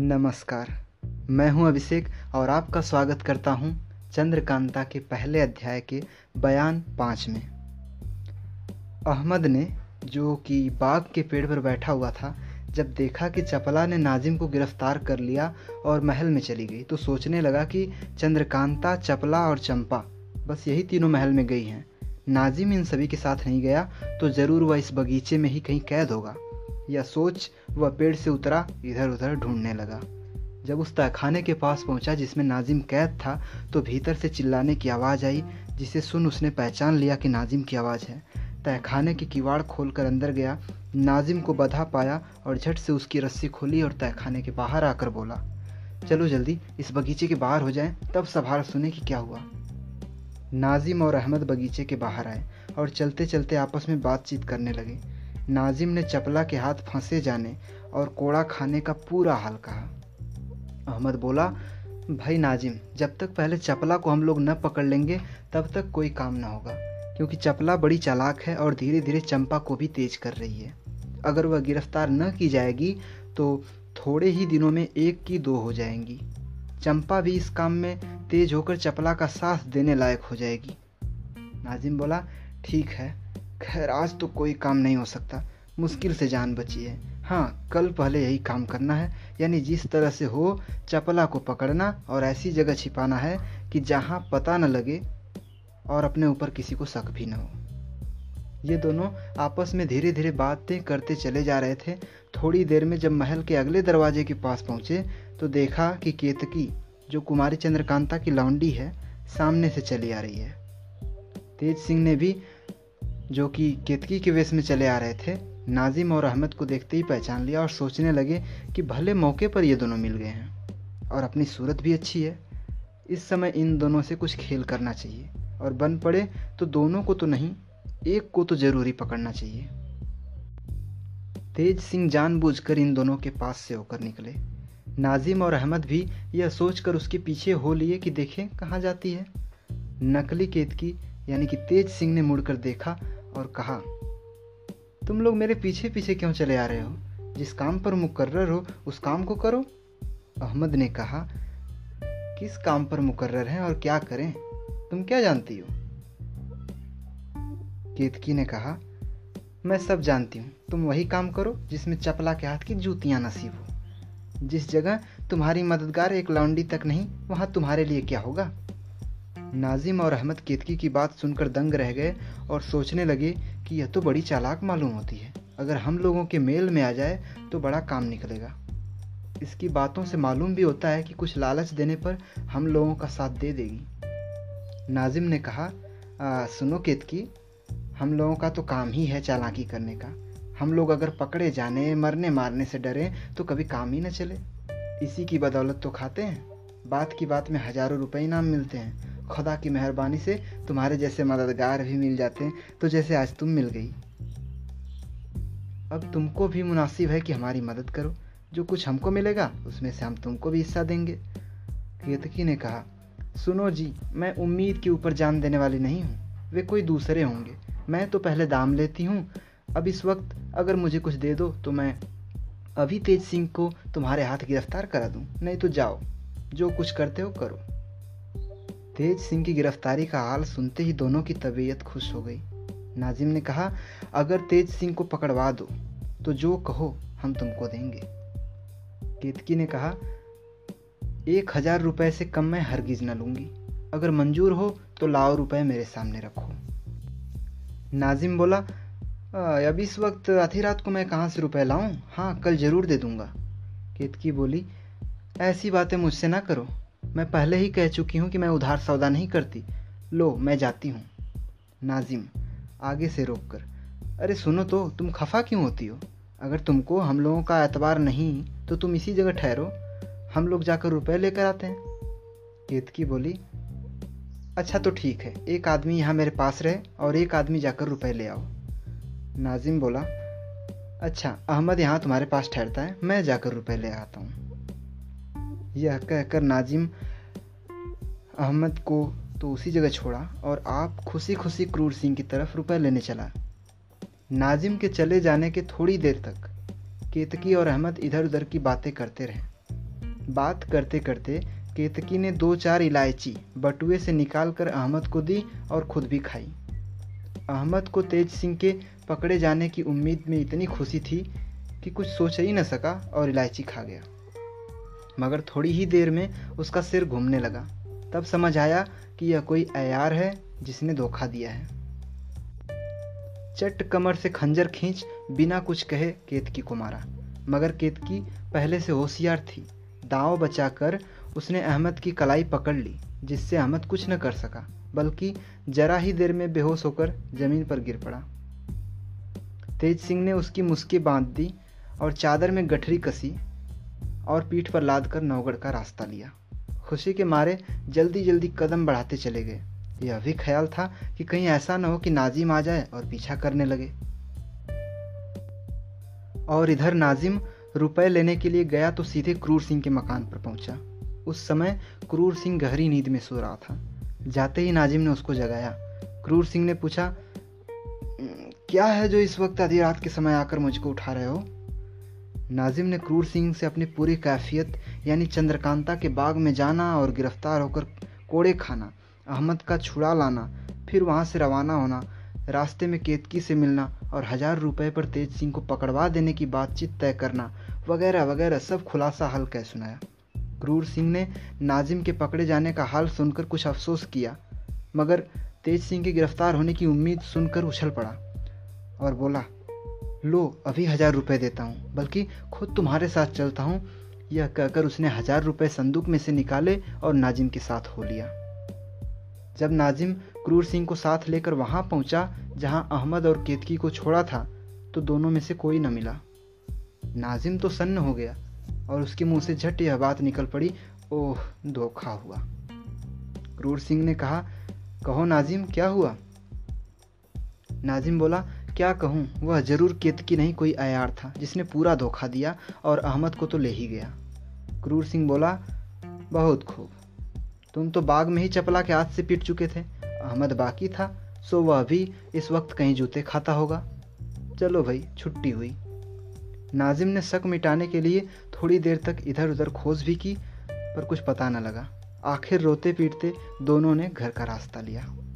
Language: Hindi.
नमस्कार, मैं हूं अभिषेक और आपका स्वागत करता हूं चंद्रकांता के पहले अध्याय के बयान 5 में। अहमद ने, जो कि बाग के पेड़ पर बैठा हुआ था, जब देखा कि चपला ने नाजिम को गिरफ्तार कर लिया और महल में चली गई, तो सोचने लगा कि चंद्रकांता, चपला और चंपा बस यही तीनों महल में गई हैं। नाजिम इन सभी के साथ नहीं गया तो ज़रूर वह इस बगीचे में ही कहीं कैद होगा। यह सोच वह पेड़ से उतरा, इधर उधर ढूंढने लगा। जब उस तहखाने के पास पहुंचा जिसमें नाजिम कैद था, तो भीतर से चिल्लाने की आवाज़ आई, जिसे सुन उसने पहचान लिया कि नाजिम की आवाज़ है। तहखाने की किवाड़ खोलकर अंदर गया, नाजिम को बंधा पाया और झट से उसकी रस्सी खोली और तहखाने के बाहर आकर बोला, चलो जल्दी इस बगीचे के बाहर हो जाएं, तब सब हाल सुने कि क्या हुआ। नाजिम और अहमद बगीचे के बाहर आए और चलते चलते आपस में बातचीत करने लगे। नाजिम ने चपला के हाथ फंसे जाने और कोड़ा खाने का पूरा हाल कहा। अहमद बोला, भाई नाजिम, जब तक पहले चपला को हम लोग न पकड़ लेंगे तब तक कोई काम न होगा, क्योंकि चपला बड़ी चालाक है और धीरे धीरे चंपा को भी तेज कर रही है। अगर वह गिरफ्तार न की जाएगी तो थोड़े ही दिनों में एक की दो हो जाएंगी। चंपा भी इस काम में तेज होकर चपला का साथ देने लायक हो जाएगी। नाजिम बोला, ठीक है, खैर आज तो कोई काम नहीं हो सकता, मुश्किल से जान बची है। हाँ, कल पहले यही काम करना है, यानी जिस तरह से हो चपला को पकड़ना और ऐसी जगह छिपाना है कि जहाँ पता न लगे और अपने ऊपर किसी को शक भी न हो। ये दोनों आपस में धीरे धीरे बातें करते चले जा रहे थे। थोड़ी देर में जब महल के अगले दरवाजे के पास पहुँचे तो देखा कि केतकी, जो कुमारी चंद्रकांता की लौंडी है, सामने से चली आ रही है। तेज सिंह ने भी, जो कि केतकी के वेश में चले आ रहे थे, नाजिम और अहमद को देखते ही पहचान लिया और सोचने लगे कि भले मौके पर ये दोनों मिल गए हैं और अपनी सूरत भी अच्छी है। इस समय इन दोनों से कुछ खेल करना चाहिए और बन पड़े तो दोनों को तो नहीं, एक को तो ज़रूरी पकड़ना चाहिए। तेज सिंह जानबूझकर इन दोनों के पास से होकर निकले। नाजिम और अहमद भी यह सोचकर उसके पीछे हो लिए कि देखें कहाँ जाती है। नकली केतकी यानी कि तेज सिंह ने मुड़कर देखा और कहा, तुम लोग मेरे पीछे पीछे क्यों चले आ रहे हो? जिस काम पर मुकर्रर हो उस काम को करो। अहमद ने कहा, किस काम पर मुकर्रर हैं और क्या करें, तुम क्या जानती हो? केतकी ने कहा, मैं सब जानती हूँ, तुम वही काम करो जिसमें चपला के हाथ की जूतियाँ नसीब हो। जिस जगह तुम्हारी मददगार एक लौंडी तक नहीं, वहाँ तुम्हारे लिए क्या होगा? नाजिम और अहमद केतकी की बात सुनकर दंग रह गए और सोचने लगे कि यह तो बड़ी चालाक मालूम होती है, अगर हम लोगों के मेल में आ जाए तो बड़ा काम निकलेगा। इसकी बातों से मालूम भी होता है कि कुछ लालच देने पर हम लोगों का साथ दे देगी। नाजिम ने कहा, सुनो केतकी, हम लोगों का तो काम ही है चालाकी करने का। हम लोग अगर पकड़े जाने, मरने मारने से डरें तो कभी काम ही न चले। इसी की बदौलत तो खाते हैं, बात की बात में हज़ारों रुपये इनाम मिलते हैं। खुदा की मेहरबानी से तुम्हारे जैसे मददगार भी मिल जाते हैं, तो जैसे आज तुम मिल गई। अब तुमको भी मुनासिब है कि हमारी मदद करो, जो कुछ हमको मिलेगा उसमें से हम तुमको भी हिस्सा देंगे। केतकी ने कहा, सुनो जी, मैं उम्मीद के ऊपर जान देने वाली नहीं हूँ, वे कोई दूसरे होंगे। मैं तो पहले दाम लेती हूँ। अब इस वक्त अगर मुझे कुछ दे दो तो मैं अभी तेज सिंह को तुम्हारे हाथ गिरफ्तार करा दूँ, नहीं तो जाओ, जो कुछ करते हो करो। तेज सिंह की गिरफ्तारी का हाल सुनते ही दोनों की तबीयत खुश हो गई। नाजिम ने कहा, अगर तेज सिंह को पकड़वा दो तो जो कहो हम तुमको देंगे। केतकी ने कहा, 1,000 रुपये से कम मैं हरगिज न लूँगी, अगर मंजूर हो तो लाओ रुपए मेरे सामने रखो। नाजिम बोला, अब इस वक्त आधी रात को मैं कहाँ से रुपए लाऊं? हाँ, कल ज़रूर दे दूँगा। केतकी बोली, ऐसी बातें मुझसे ना करो, मैं पहले ही कह चुकी हूँ कि मैं उधार सौदा नहीं करती। लो मैं जाती हूँ। नाजिम आगे से रोककर, अरे सुनो तो, तुम खफा क्यों होती हो? अगर तुमको हम लोगों का एतबार नहीं तो तुम इसी जगह ठहरो, हम लोग जाकर रुपए लेकर आते हैं। केतकी बोली, अच्छा तो ठीक है, एक आदमी यहाँ मेरे पास रहे और एक आदमी जाकर रुपए ले आओ। नाजिम बोला, अच्छा अहमद यहाँ तुम्हारे पास ठहरता है, मैं जाकर रुपए ले आता हूँ। यह कहकर नाजिम अहमद को तो उसी जगह छोड़ा और आप खुशी खुशी क्रूर सिंह की तरफ रुपए लेने चला। नाजिम के चले जाने के थोड़ी देर तक केतकी और अहमद इधर उधर की बातें करते रहे। बात करते करते केतकी ने 2-4 इलायची बटुए से निकालकर अहमद को दी और खुद भी खाई। अहमद को तेज सिंह के पकड़े जाने की उम्मीद में इतनी खुशी थी कि कुछ सोच ही न सका और इलायची खा गया। मगर थोड़ी ही देर में उसका सिर घूमने लगा। तब समझ आया कि यह कोई अयार है जिसने धोखा दिया है। चट कमर से खंजर खींच बिना कुछ कहे केतकी को मारा। मगर केतकी पहले से होशियार थी। दांव बचाकर उसने अहमद की कलाई पकड़ ली, जिससे अहमद कुछ न कर सका, बल्कि जरा ही देर में बेहोश होकर जमीन पर गिर पड़ा। तेज सिंह ने उसकी मुसकी बांध दी और चादर में गठरी कसी और पीठ पर लाद कर नौगढ़ का रास्ता लिया। खुशी के मारे जल्दी जल्दी कदम बढ़ाते चले गए। यह भी ख्याल था कि कहीं ऐसा न हो कि नाजिम आ जाए और पीछा करने लगे। और इधर नाजिम रुपए लेने के लिए गया तो सीधे क्रूर सिंह के मकान पर पहुंचा। उस समय क्रूर सिंह गहरी नींद में सो रहा था। जाते ही नाजिम ने उसको जगाया। क्रूर सिंह ने पूछा, क्या है जो इस वक्त आधी रात के समय आकर मुझको उठा रहे हो? नाजिम ने क्रूर सिंह से अपनी पूरी कैफियत यानी चंद्रकांता के बाग में जाना और गिरफ्तार होकर कोड़े खाना, अहमद का छुड़ा लाना, फिर वहाँ से रवाना होना, रास्ते में केतकी से मिलना और 1000 रुपये पर तेज सिंह को पकड़वा देने की बातचीत तय करना वगैरह वगैरह सब खुलासा हल कह सुनाया। क्रूर सिंह ने नाजिम के पकड़े जाने का हाल सुनकर कुछ अफसोस किया, मगर तेज सिंह के गिरफ्तार होने की उम्मीद सुनकर उछल पड़ा और बोला, लो अभी 1000 रुपये देता हूँ, बल्कि खुद तुम्हारे साथ चलता हूँ। यह कहकर उसने 1000 रुपये संदूक में से निकाले और नाजिम के साथ हो लिया। जब नाजिम क्रूर सिंह को साथ लेकर वहाँ पहुँचा जहाँ अहमद और केतकी को छोड़ा था, तो दोनों में से कोई न मिला। नाजिम तो सन्न हो गया और उसके मुंह से झट यह बात निकल पड़ी, ओह धोखा हुआ। क्रूर सिंह ने कहा, कहो नाजिम क्या हुआ? नाजिम बोला, क्या कहूँ, वह जरूर केतकी नहीं कोई अयार था जिसने पूरा धोखा दिया और अहमद को तो ले ही गया। क्रूर सिंह बोला, बहुत खूब, तुम तो बाग में ही चपला के हाथ से पिट चुके थे। अहमद बाकी था, सो वह भी इस वक्त कहीं जूते खाता होगा। चलो भाई, छुट्टी हुई। नाजिम ने शक मिटाने के लिए थोड़ी देर तक इधर उधर खोज भी की, पर कुछ पता न लगा। आखिर रोते पीटते दोनों ने घर का रास्ता लिया।